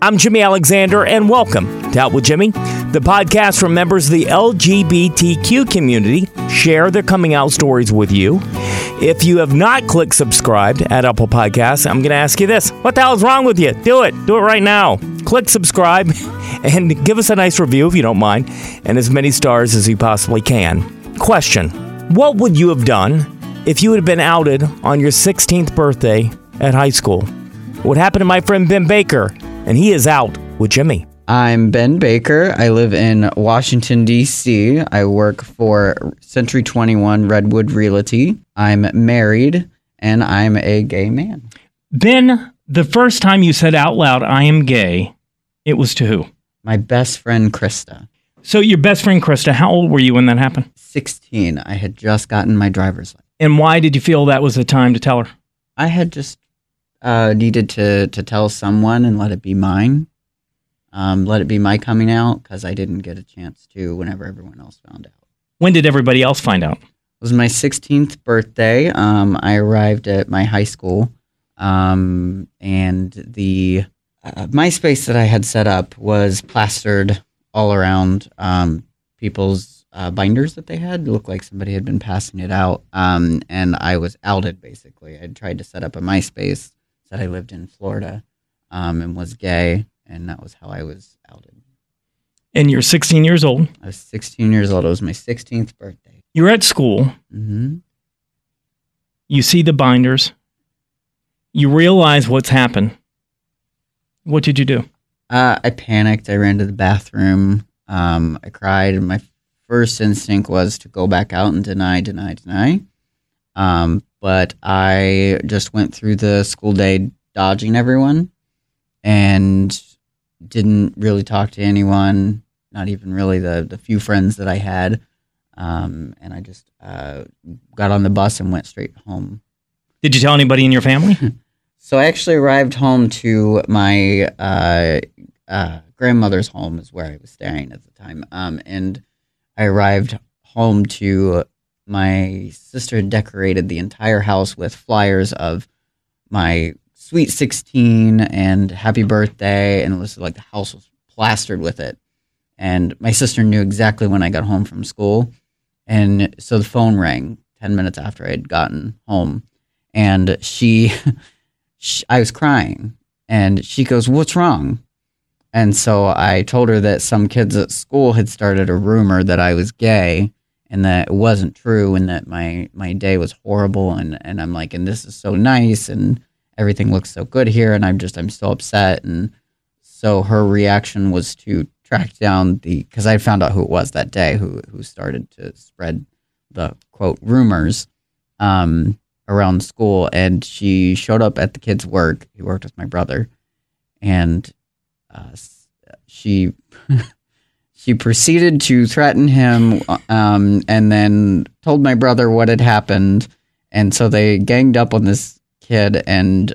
I'm Jimmy Alexander, and welcome to Out with Jimmy, the podcast where members of the LGBTQ community share their coming out stories with you. If you have not clicked subscribe at Apple Podcasts, I'm going to ask you this. What the hell is wrong with you? Do it. Do it right now. Click subscribe and give us a nice review if you don't mind, and as many stars as you possibly can. Question: what would you have done if you had been outed on your 16th birthday at high school? What happened to my friend Ben Baker? And he is out with Jimmy. I'm Ben Baker. I live in Washington, D.C. I work for Century 21 Redwood Realty. I'm married, and I'm a gay man. Ben, the first time you said out loud, I am gay, it was to who? My best friend, Krista. So your best friend, Krista, how old were you when that happened? 16. I had just gotten my driver's license. And why did you feel that was the time to tell her? I had just needed to tell someone and let it be mine. Let it be my coming out, because I didn't get a chance to whenever everyone else found out. When did everybody else find out? It was my 16th birthday. I arrived at my high school, and the MySpace that I had set up was plastered all around people's binders that they had. It looked like somebody had been passing it out, and I was outed, basically. I tried to set up a MySpace. That I lived in Florida and was gay, and that was how I was outed. And you're 16 years old? I was 16 years old. It was my 16th birthday. You're at school. Mm-hmm. You see the binders. You realize what's happened. What did you do? I panicked. I ran to the bathroom. I cried, and my first instinct was to go back out and deny. But I just went through the school day dodging everyone and didn't really talk to anyone, not even really the few friends that I had. And I just got on the bus and went straight home. Did you tell anybody in your family? So I actually arrived home to my grandmother's home is where I was staying at the time. And I arrived home to... my sister had decorated the entire house with flyers of my sweet 16 and happy birthday, and it was like the house was plastered with it. And my sister knew exactly when I got home from school, and so the phone rang 10 minutes after I had gotten home, and I was crying, and she goes, "What's wrong?" And so I told her that some kids at school had started a rumor that I was gay, and that it wasn't true, and that my day was horrible, and I'm like, and this is so nice, and everything looks so good here, and I'm so upset. And so her reaction was to track down because I found out who it was that day, who started to spread the, quote, rumors around school, and she showed up at the kid's work. He worked with my brother, and she... She proceeded to threaten him and then told my brother what had happened. And so they ganged up on this kid, and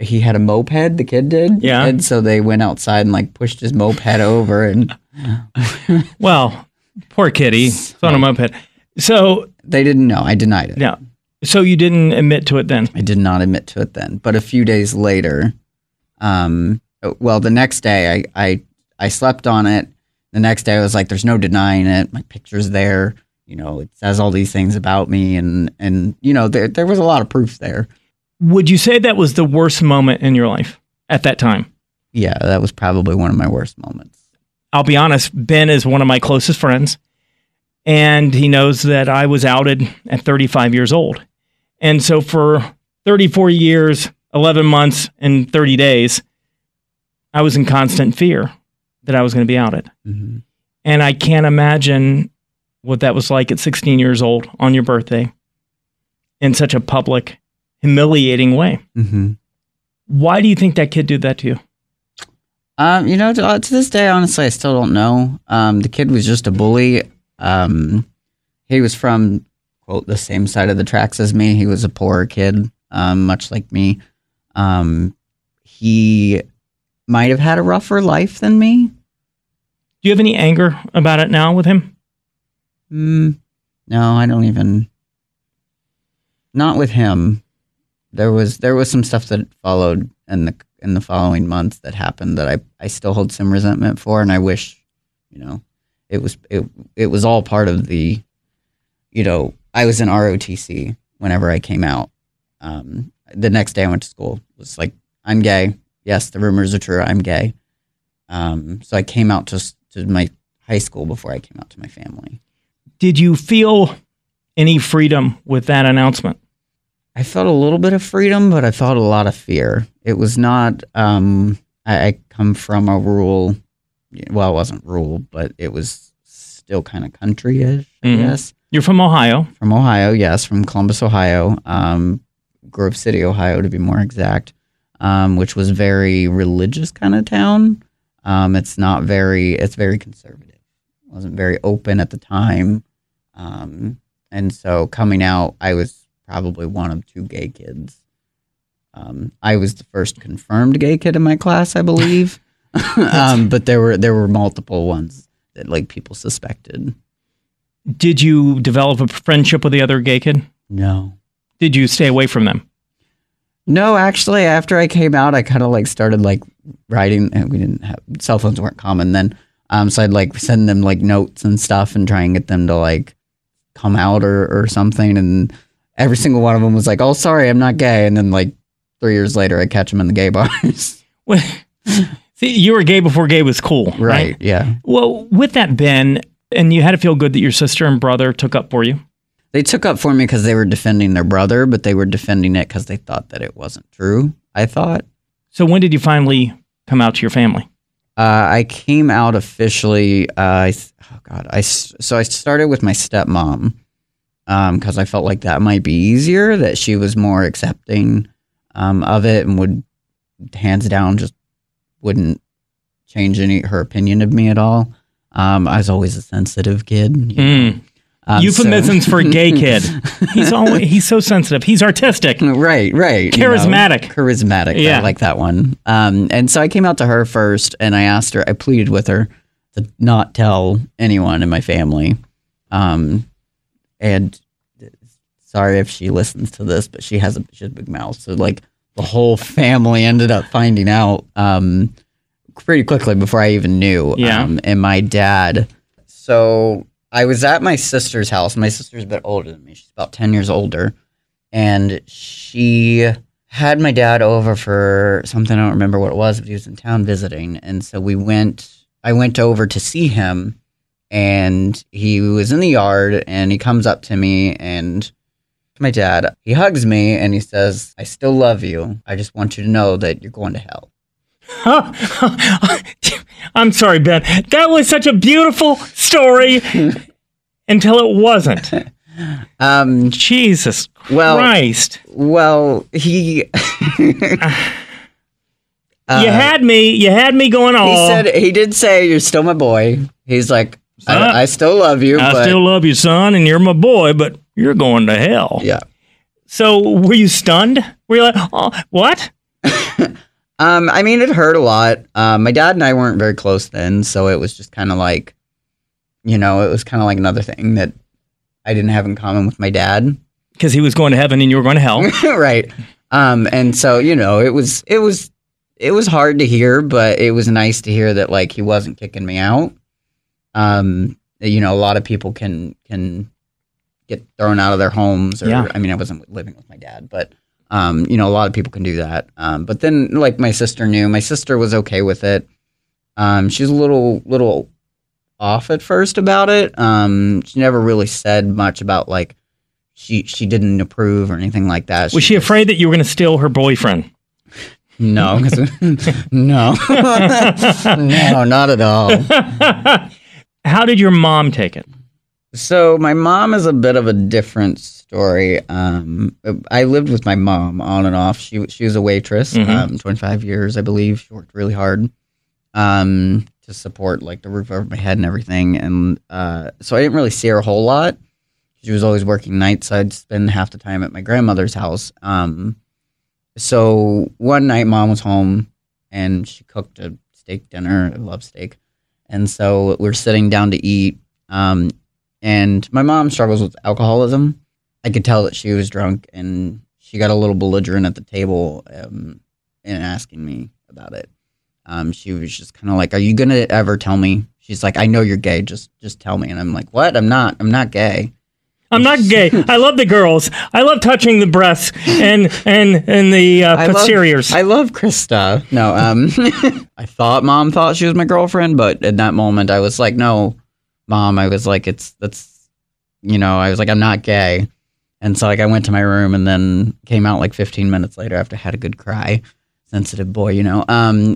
he had a moped, the kid did. Yeah. And so they went outside and like pushed his moped over. And well, poor kitty. It's on a moped. So they didn't know. I denied it. Yeah. So you didn't admit to it then? I did not admit to it then. But a few days later, the next day I slept on it. The next day I was like, there's no denying it. My picture's there. You know, it says all these things about me. And you know, there was a lot of proof there. Would you say that was the worst moment in your life at that time? Yeah, that was probably one of my worst moments. I'll be honest, Ben is one of my closest friends. And he knows that I was outed at 35 years old. And so for 34 years, 11 months, and 30 days, I was in constant fear that I was going to be outed. Mm-hmm. And I can't imagine what that was like at 16 years old on your birthday in such a public, humiliating way. Mm-hmm. Why do you think that kid did that to you? To this day, honestly, I still don't know. The kid was just a bully. He was from, quote, the same side of the tracks as me. He was a poorer kid, much like me. He might have had a rougher life than me. Do you have any anger about it now with him? No, I don't even. Not with him. There was some stuff that followed in the in the following months that happened that I still hold some resentment for, and I wish, you know, it was all part of the, you know, I was in ROTC whenever I came out. The next day I went to school. It was like, I'm gay. Yes, the rumors are true. I'm gay. So I came out to my high school before I came out to my family. Did you feel any freedom with that announcement? I felt a little bit of freedom, but I felt a lot of fear. It was not, I come from a rural, well, it wasn't rural, but it was still kind of country-ish, I guess. You're from Ohio. From Ohio, yes, from Columbus, Ohio, Grove City, Ohio, to be more exact, which was very religious kind of town. It's very conservative. It wasn't very open at the time. And so coming out, I was probably one of two gay kids. I was the first confirmed gay kid in my class, I believe. But there were multiple ones that like people suspected. Did you develop a friendship with the other gay kid? No. Did you stay away from them? No, actually, after I came out, I kind of like started like writing, and we didn't have, cell phones weren't common then. So I'd like send them like notes and stuff and try and get them to like come out or something. And every single one of them was like, oh, sorry, I'm not gay. And then like 3 years later, I catch them in the gay bars. See, you were gay before gay was cool. Right, yeah. Well, with that, Ben, and you had to feel good that your sister and brother took up for you. They took up for me because they were defending their brother, but they were defending it because they thought that it wasn't true, I thought. So when did you finally come out to your family? I came out officially, so I started with my stepmom because I felt like that might be easier, that she was more accepting of it and would, hands down, just wouldn't change her opinion of me at all. I was always a sensitive kid. You know. Euphemisms for gay kid. He's so sensitive. He's artistic. Right. Charismatic. You know, charismatic. Yeah. I like that one. And so I came out to her first, and I pleaded with her to not tell anyone in my family. And sorry if she listens to this, but she has a big mouth. So like the whole family ended up finding out pretty quickly before I even knew. Yeah. And my dad. So I was at my sister's house. My sister's a bit older than me. She's about 10 years older. And she had my dad over for something. I don't remember what it was, but he was in town visiting. And so I went over to see him, and he was in the yard, and he comes up to me and my dad, he hugs me and he says, I still love you. I just want you to know that you're going to hell. I'm sorry, Ben. That was such a beautiful story until it wasn't. Jesus Christ. Well, he... You had me going on. He did say, you're still my boy. He's like, I still love you. I still love you, son, and you're my boy, but you're going to hell. Yeah. So were you stunned? Were you like, oh, what? I mean, it hurt a lot. My dad and I weren't very close then, so it was just kind of like, you know, it was kind of like another thing that I didn't have in common with my dad. Because he was going to heaven and you were going to hell. Right. And so, you know, it was hard to hear, but it was nice to hear that, like, he wasn't kicking me out. You know, a lot of people can get thrown out of their homes. Or yeah. I mean, I wasn't living with my dad, but... you know, a lot of people can do that. But then, like, my sister knew. My sister was okay with it. She was a little off at first about it. She never really said much about, like, she didn't approve or anything like that. Was she afraid that you were going to steal her boyfriend? No. No. No, not at all. How did your mom take it? So my mom is a bit of a different story. I lived with my mom on and off. She was a waitress, 25 years, I believe. She worked really hard to support, like, the roof over my head and everything. And so I didn't really see her a whole lot. She was always working nights. So I'd spend half the time at my grandmother's house. So one night mom was home and she cooked a steak dinner. I love steak. And so we're sitting down to eat. And my mom struggles with alcoholism. I could tell that she was drunk, and she got a little belligerent at the table. and asking me about it. She was just kind of like, are you going to ever tell me? She's like, I know you're gay. Just tell me. And I'm like, what? I'm not gay. I'm not gay. I love the girls. I love touching the breasts and the posteriors. I love Krista. No, I thought mom thought she was my girlfriend, but at that moment I was like, no, mom. I was like, I was like, I'm not gay. And so like I went to my room and then came out like 15 minutes later after I had a good cry. Sensitive boy, you know.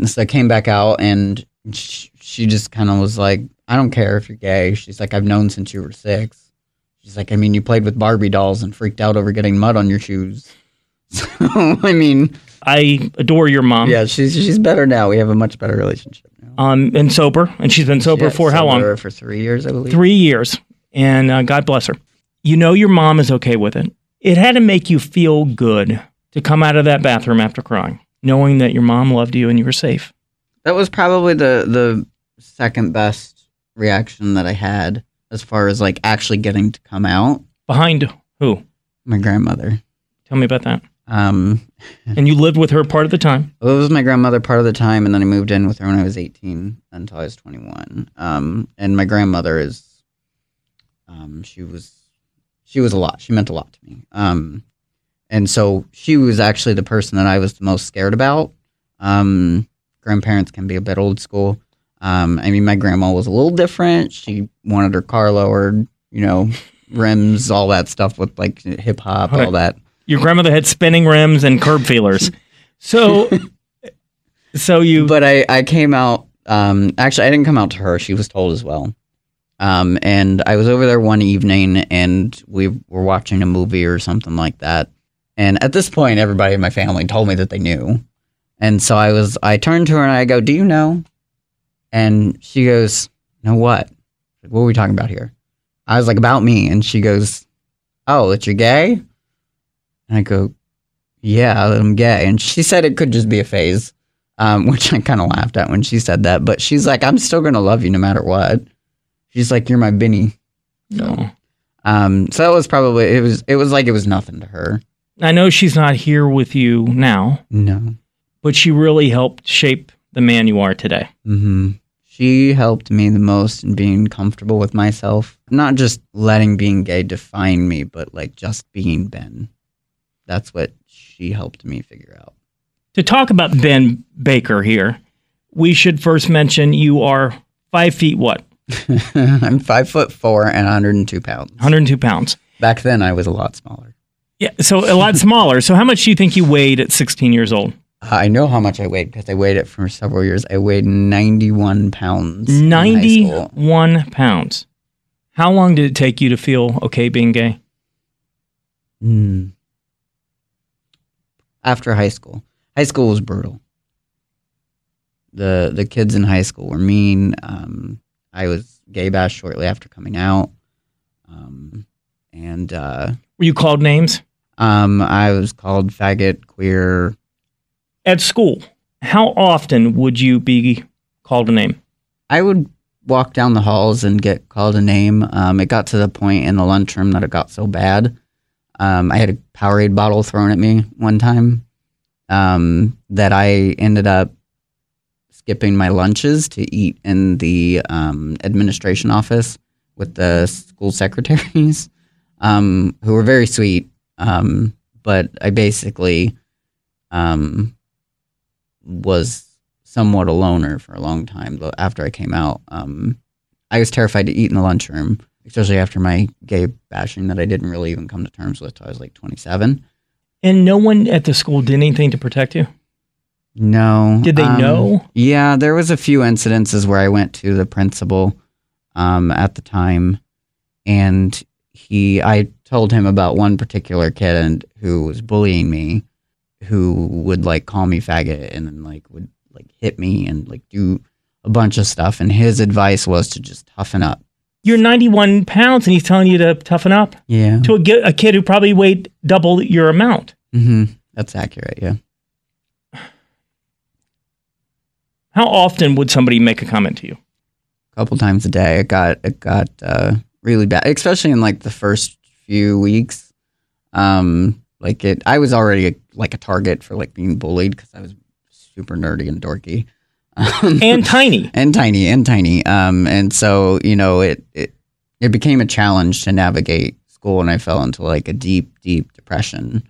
So I came back out and she just kind of was like, I don't care if you're gay. She's like, I've known since you were 6. She's like, I mean, you played with Barbie dolls and freaked out over getting mud on your shoes. So, I mean... I adore your mom. Yeah, she's better now. We have a much better relationship now. And sober. And she's been sober for how long? For 3 years, I believe. 3 years. And God bless her. You know your mom is okay with it. It had to make you feel good to come out of that bathroom after crying, knowing that your mom loved you and you were safe. That was probably the second best reaction that I had. As far as like actually getting to come out. Behind who? My grandmother. Tell me about that. And you lived with her part of the time? I lived with my grandmother part of the time, and then I moved in with her when I was 18 until I was 21. And my grandmother is, she was a lot. She meant a lot to me. And so she was actually the person that I was the most scared about. Grandparents can be a bit old school. I mean, my grandma was a little different. She wanted her car lowered, you know, rims, all that stuff with like hip hop, all that. Your grandmother had spinning rims and curb feelers. But I came out, actually I didn't come out to her. She was told as well. And I was over there one evening and we were watching a movie or something like that. And at this point, everybody in my family told me that they knew. And so I turned to her and I go, do you know? And she goes, "No, what? What are we talking about here?" I was like, "About me." And she goes, "Oh, that you're gay?" And I go, "Yeah, I'm gay." And she said it could just be a phase, which I kind of laughed at when she said that. But she's like, "I'm still gonna love you no matter what." She's like, "You're my Benny." No. So it was probably it was like it was nothing to her. I know she's not here with you now. No. But she really helped shape the man you are today. Mm-hmm. She helped me the most in being comfortable with myself. Not just letting being gay define me, but like just being Ben. That's what she helped me figure out. To talk about Ben Baker here, we should first mention you are 5 feet what? I'm 5'4" and 102 pounds. 102 pounds. Back then I was a lot smaller. Yeah, so a lot smaller. So how much do you think you weighed at 16 years old? I know how much I weighed because I weighed it for several years. I weighed 91 pounds. 91 pounds. How long did it take you to feel okay being gay? After high school. High school was brutal. The kids in high school were mean. I was gay bashed shortly after coming out. Were you called names? I was called faggot, queer. At school, how often would you be called a name? I would walk down the halls and get called a name. It got to the point in the lunchroom that it got so bad. I had a Powerade bottle thrown at me one time that I ended up skipping my lunches to eat in the administration office with the school secretaries, who were very sweet. But I basically... was somewhat a loner for a long time after I came out. I was terrified to eat in the lunchroom, especially after my gay bashing that I didn't really even come to terms with till I was like 27. And no one at the school did anything to protect you? No. Did they know? Yeah, there was a few incidences where I went to the principal at the time, and I told him about one particular kid who was bullying me, who would like call me faggot and then like would like hit me and like do a bunch of stuff. And his advice was to just toughen up. You're 91 pounds and he's telling you to toughen up? Yeah. To a kid who probably weighed double your amount. Mm-hmm. That's accurate, yeah. How often would somebody make a comment to you? A couple times a day. It got really bad, especially in like the first few weeks. I was already a target for like being bullied because I was super nerdy and dorky. And tiny. And so, you know, it became a challenge to navigate school, and I fell into like a deep, deep depression.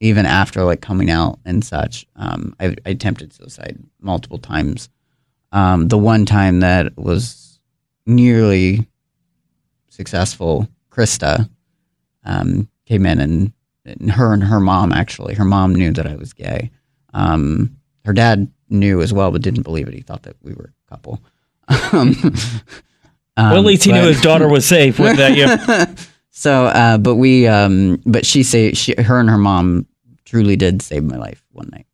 Even after like coming out and such, I attempted suicide multiple times. The one time that was nearly successful, Krista came in, and her mom, actually, her mom knew that I was gay. Her dad knew as well, but didn't believe it. He thought that we were a couple. Well, at least he knew his daughter was safe with that. Yeah. So, but she saved, her and her mom truly did save my life one night.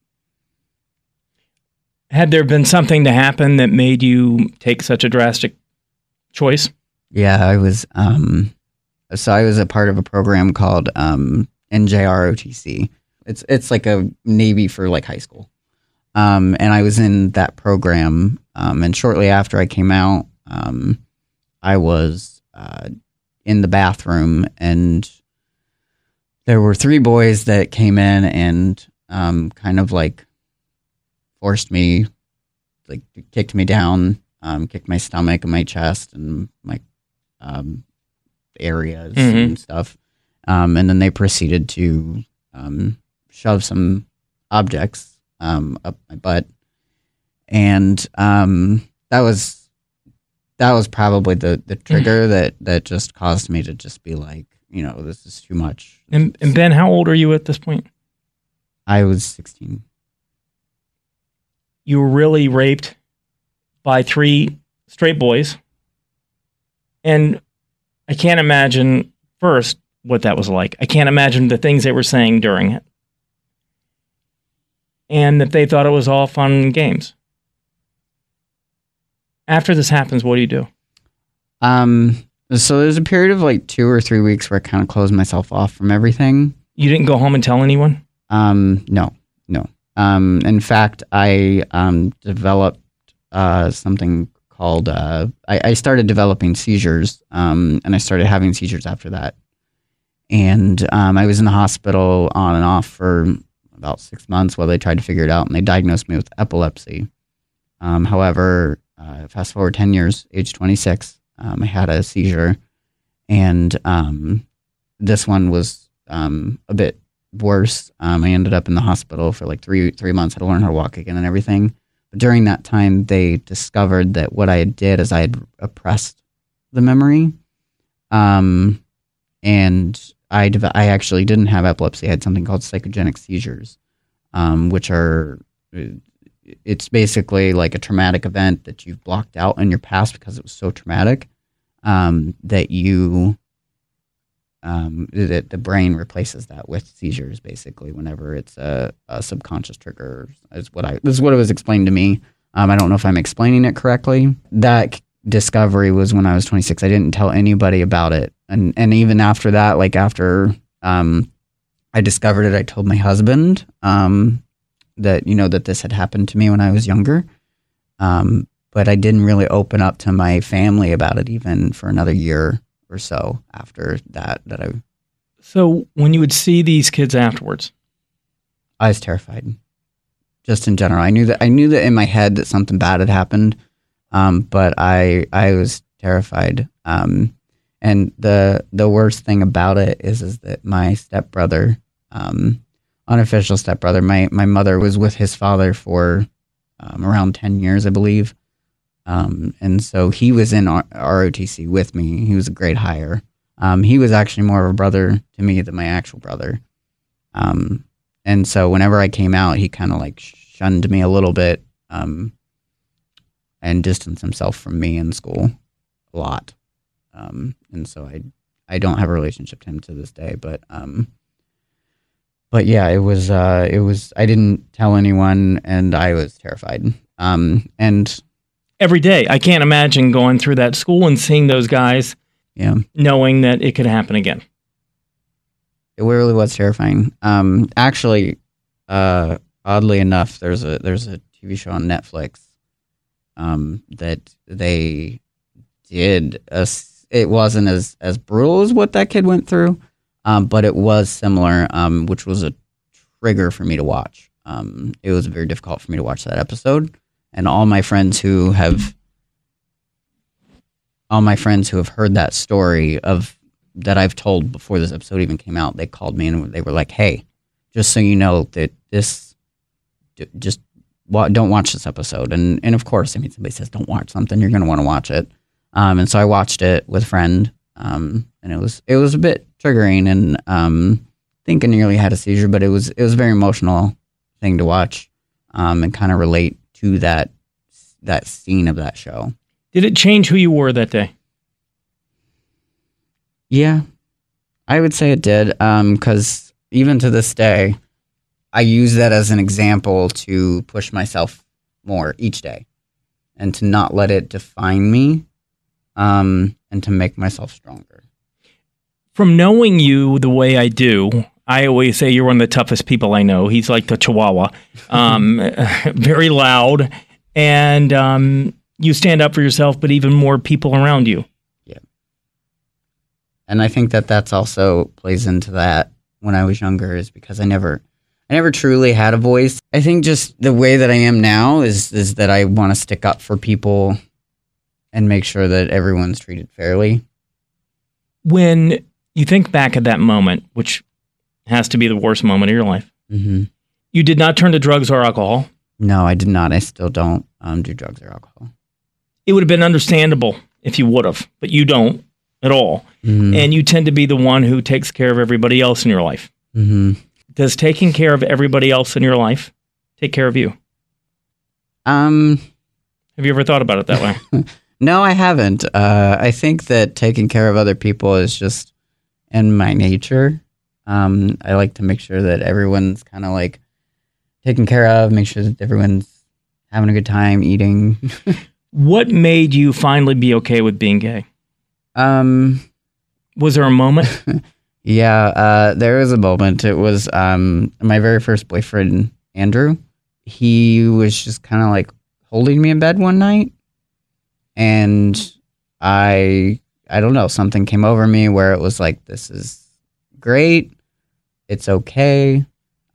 Had there been something to happen that made you take such a drastic choice? Yeah, I was, so I was a part of a program called, NJROTC. It's like a Navy for like high school. And I was in that program. And shortly after I came out, I was in the bathroom, and there were three boys that came in and kind of like forced me, like kicked me down, kicked my stomach and my chest and my areas and stuff. And then they proceeded to shove some objects up my butt. And that was probably the trigger that just caused me to just be like, you know, this is too much. And Ben, how old are you at this point? I was 16. You were really raped by three straight boys. And I can't imagine, first, what that was like. I can't imagine the things they were saying during it. And that they thought it was all fun and games. After this happens, what do you do? So there's a period of like 2 or 3 weeks where I kind of closed myself off from everything. You didn't go home and tell anyone? No. In fact, I developed something called, I started developing seizures, and I started having seizures after that. And I was in the hospital on and off for about 6 months while they tried to figure it out, and they diagnosed me with epilepsy. However, fast forward 10 years, age 26, I had a seizure, and this one was a bit worse. I ended up in the hospital for like three months. I had to learn how to walk again and everything. But during that time, they discovered that what I did is I had oppressed the memory, and I actually didn't have epilepsy. I had something called psychogenic seizures, which are... It's basically like a traumatic event that you've blocked out in your past because it was so traumatic that you, the brain replaces that with seizures basically whenever it's a subconscious trigger is what it was explained to me. I don't know if I'm explaining it correctly. That discovery was when I was 26. I didn't tell anybody about it. And even after that, like after I discovered it, I told my husband, that, you know, that this had happened to me when I was younger. But I didn't really open up to my family about it even for another year or so after that I... So when you would see these kids afterwards? I was terrified. Just in general. I knew that in my head that something bad had happened. But I was terrified. And the worst thing about it is that my stepbrother, unofficial stepbrother. My mother was with his father for around 10 years, I believe. And so he was in ROTC with me. He was a grade higher. He was actually more of a brother to me than my actual brother. And so whenever I came out, he kind of like shunned me a little bit and distanced himself from me in school a lot. And so I don't have a relationship to him to this day, but yeah, it was. I didn't tell anyone, and I was terrified. And every day, I can't imagine going through that school and seeing those guys. Yeah, knowing that it could happen again. It really was terrifying. Actually, oddly enough, there's a TV show on Netflix. That they did. It wasn't as brutal as what that kid went through. But it was similar, which was a trigger for me to watch. It was very difficult for me to watch that episode. And all my friends who have heard that story of that I've told before this episode even came out, they called me and they were like, "Hey, just so you know that this, just don't watch this episode." And of course, I mean, somebody says don't watch something, you're going to want to watch it. And so I watched it with a friend, and it was a bit triggering, and I think I nearly had a seizure. But it was a very emotional thing to watch, and kind of relate to that scene of that show. Did it change who you were that day? Yeah, I would say it did, because even to this day, I use that as an example to push myself more each day and to not let it define me, and to make myself stronger. From knowing you the way I do, I always say you're one of the toughest people I know. He's like the Chihuahua, very loud, and you stand up for yourself, but even more people around you. Yeah. And I think that that's also plays into that when I was younger, is because I never truly had a voice. I think just the way that I am now is that I want to stick up for people and make sure that everyone's treated fairly. When you think back at that moment, which has to be the worst moment of your life, mm-hmm. you did not turn to drugs or alcohol. No, I did not. I still don't do drugs or alcohol. It would have been understandable if you would have, but you don't at all. Mm-hmm. And you tend to be the one who takes care of everybody else in your life. Mm-hmm. Does taking care of everybody else in your life take care of you? Have you ever thought about it that way? No, I haven't. I think that taking care of other people is just in my nature. I like to make sure that everyone's kind of like taken care of, make sure that everyone's having a good time, eating. What made you finally be okay with being gay? Was there a moment? Yeah, there was a moment. It was my very first boyfriend, Andrew. He was just kind of like holding me in bed one night, and I don't know, something came over me where it was like, this is great, it's okay,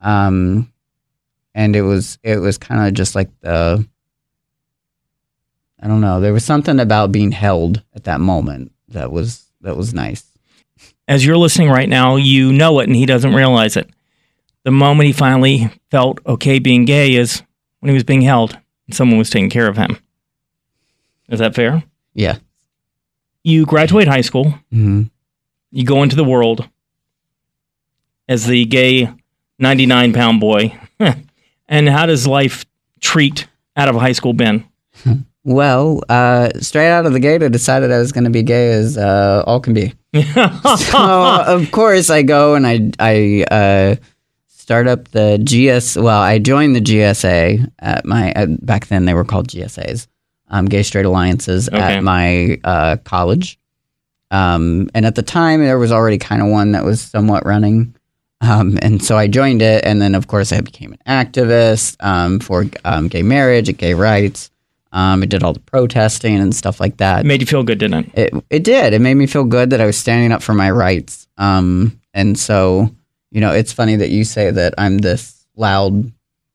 and it was kind of just like the, I don't know, there was something about being held at that moment that was nice. As you're listening right now, you know it, and he doesn't realize it. The moment he finally felt okay being gay is when he was being held and someone was taking care of him. Is that fair? Yeah. You graduate high school. Mm-hmm. You go into the world as the gay 99-pound boy. And how does life treat out of high school Ben? Well, straight out of the gate, I decided I was going to be gay as all can be. So, of course, I go and I start up the GSA. Well, I joined the GSA at my, back then they were called GSAs, Gay Straight Alliances, okay, at my college. And at the time, there was already kind of one that was somewhat running. And so I joined it, and then, of course, I became an activist for gay marriage and gay rights. I did all the protesting and stuff like that. It made you feel good, didn't it? It did. It made me feel good that I was standing up for my rights. And so, you know, it's funny that you say that I'm this loud,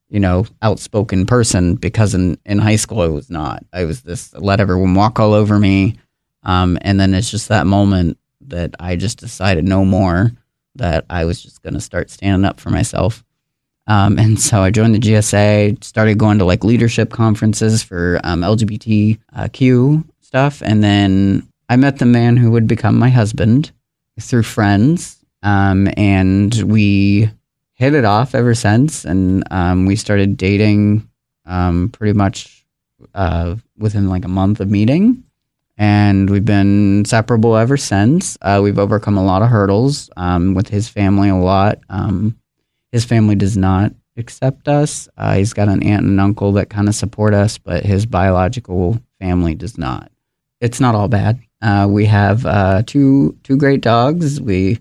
you know, outspoken person, because in high school I was not. I was this, let everyone walk all over me. And then it's just that moment that I just decided no more, that I was just going to start standing up for myself. And so I joined the GSA, started going to like leadership conferences for LGBTQ stuff. And then I met the man who would become my husband through friends. And we hit it off ever since. And we started dating pretty much within like a month of meeting. And we've been separable ever since. We've overcome a lot of hurdles with his family a lot. His family does not accept us. He's got an aunt and uncle that kind of support us, but his biological family does not. It's not all bad. We have two great dogs. We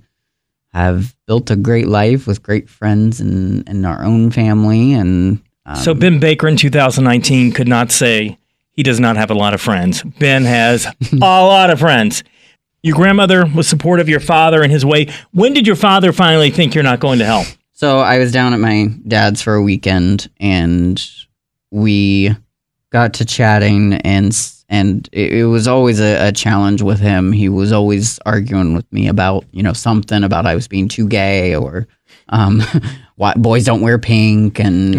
have built a great life with great friends and our own family. And so Ben Baker in 2019 could not say he does not have a lot of friends. Ben has a lot of friends. Your grandmother was supportive of your father in his way. When did your father finally think you're not going to hell? So I was down at my dad's for a weekend, and we got to chatting, and it was always a challenge with him. He was always arguing with me about, you know, something about I was being too gay, or why boys don't wear pink, and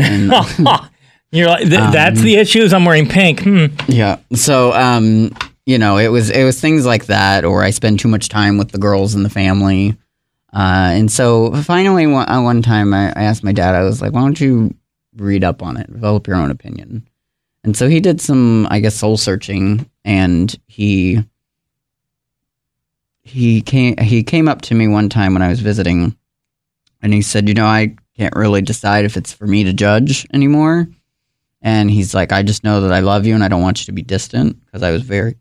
you're like, that's the issues. I'm wearing pink. Yeah. So, you know, it was things like that, or I spend too much time with the girls in the family. And so finally one time I asked my dad, I was like, why don't you read up on it, develop your own opinion? And so he did some, I guess, soul searching, and he came up to me one time when I was visiting, and he said, you know, I can't really decide if it's for me to judge anymore. And he's like, I just know that I love you and I don't want you to be distant, because I was very,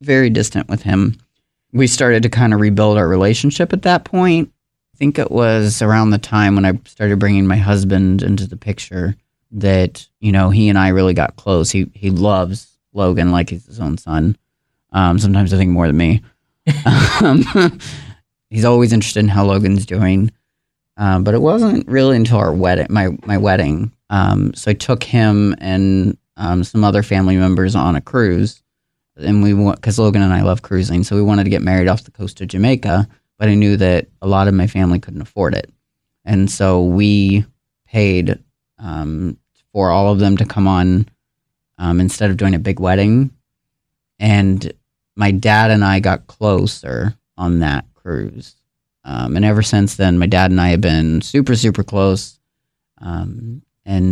very distant with him. We started to kind of rebuild our relationship at that point. I think it was around the time when I started bringing my husband into the picture that, you know, he and I really got close. He loves Logan like he's his own son. Sometimes I think more than me. He's always interested in how Logan's doing. But it wasn't really until our wedding, my wedding. So I took him and some other family members on a cruise. And we want, because Logan and I love cruising, so we wanted to get married off the coast of Jamaica, but I knew that a lot of my family couldn't afford it. And so we paid for all of them to come on instead of doing a big wedding. And my dad and I got closer on that cruise. And ever since then, my dad and I have been super, super close. And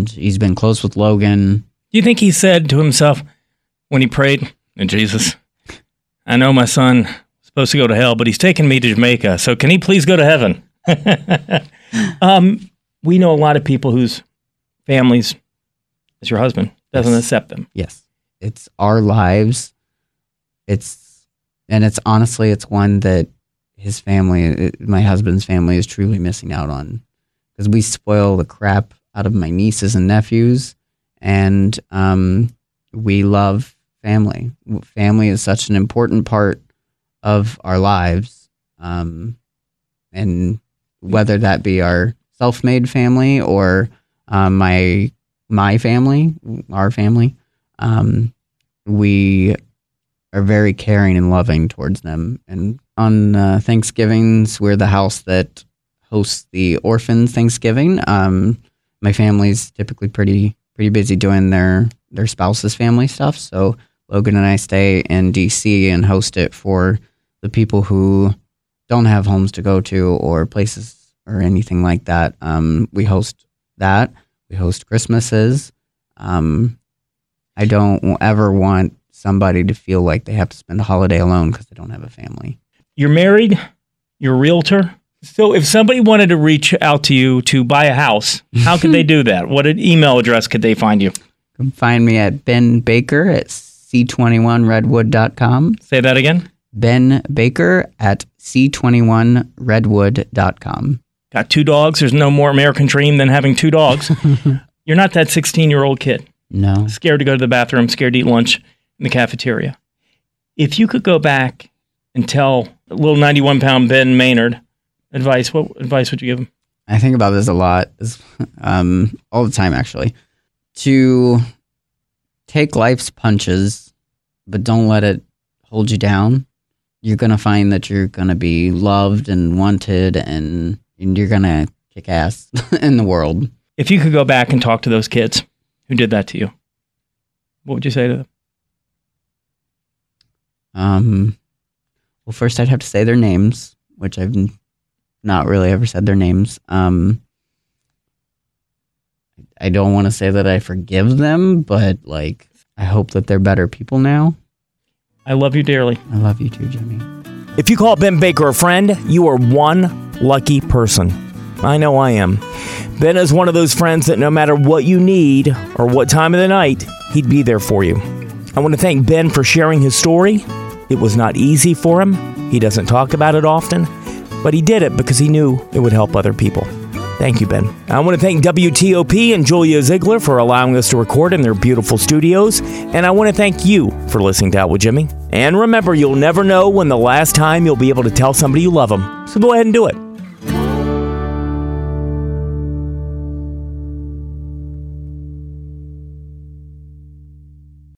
he's been close with Logan. Do you think he said to himself when he prayed, and Jesus, I know my son is supposed to go to hell, but he's taking me to Jamaica, so can he please go to heaven? We know a lot of people whose families, as your husband, doesn't accept them. Yes. It's our lives. It's honestly, it's one that his family, my husband's family, is truly missing out on, because we spoil the crap out of my nieces and nephews, and we love family. Family is such an important part of our lives, and whether that be our self-made family or my family, our family, we are very caring and loving towards them. And on Thanksgivings, we're the house that hosts the orphans' Thanksgiving. My family's typically pretty busy doing their spouse's family stuff, so Logan and I stay in D.C. and host it for the people who don't have homes to go to or places or anything like that. We host that. We host Christmases. I don't ever want somebody to feel like they have to spend a holiday alone because they don't have a family. You're married. You're a realtor. So if somebody wanted to reach out to you to buy a house, how could they do that? What email address could they find you? You can find me at Ben Baker at c21redwood.com. Say that again. Ben Baker at c21redwood.com. Got two dogs. There's no more American dream than having two dogs. You're not that 16-year-old kid. No. Scared to go to the bathroom, scared to eat lunch in the cafeteria. If you could go back and tell little 91-pound Ben Maynard advice, what advice would you give him? I think about this a lot, all the time, actually. To take life's punches, but don't let it hold you down. You're going to find that you're going to be loved and wanted, and you're going to kick ass in the world. If you could go back and talk to those kids who did that to you, what would you say to them? Well, first I'd have to say their names, which I've not really ever said their names. I don't want to say that I forgive them, but like, I hope that they're better people now. I love you dearly. I love you too, Jimmy. If you call Ben Baker a friend, you are one lucky person. I know I am. Ben is one of those friends that no matter what you need or what time of the night, he'd be there for you. I want to thank Ben for sharing his story. It was not easy for him. He doesn't talk about it often, but he did it because he knew it would help other people. Thank you, Ben. I want to thank WTOP and Julia Ziegler for allowing us to record in their beautiful studios. And I want to thank you for listening to Out with Jimmy. And remember, you'll never know when the last time you'll be able to tell somebody you love them. So go ahead and do it.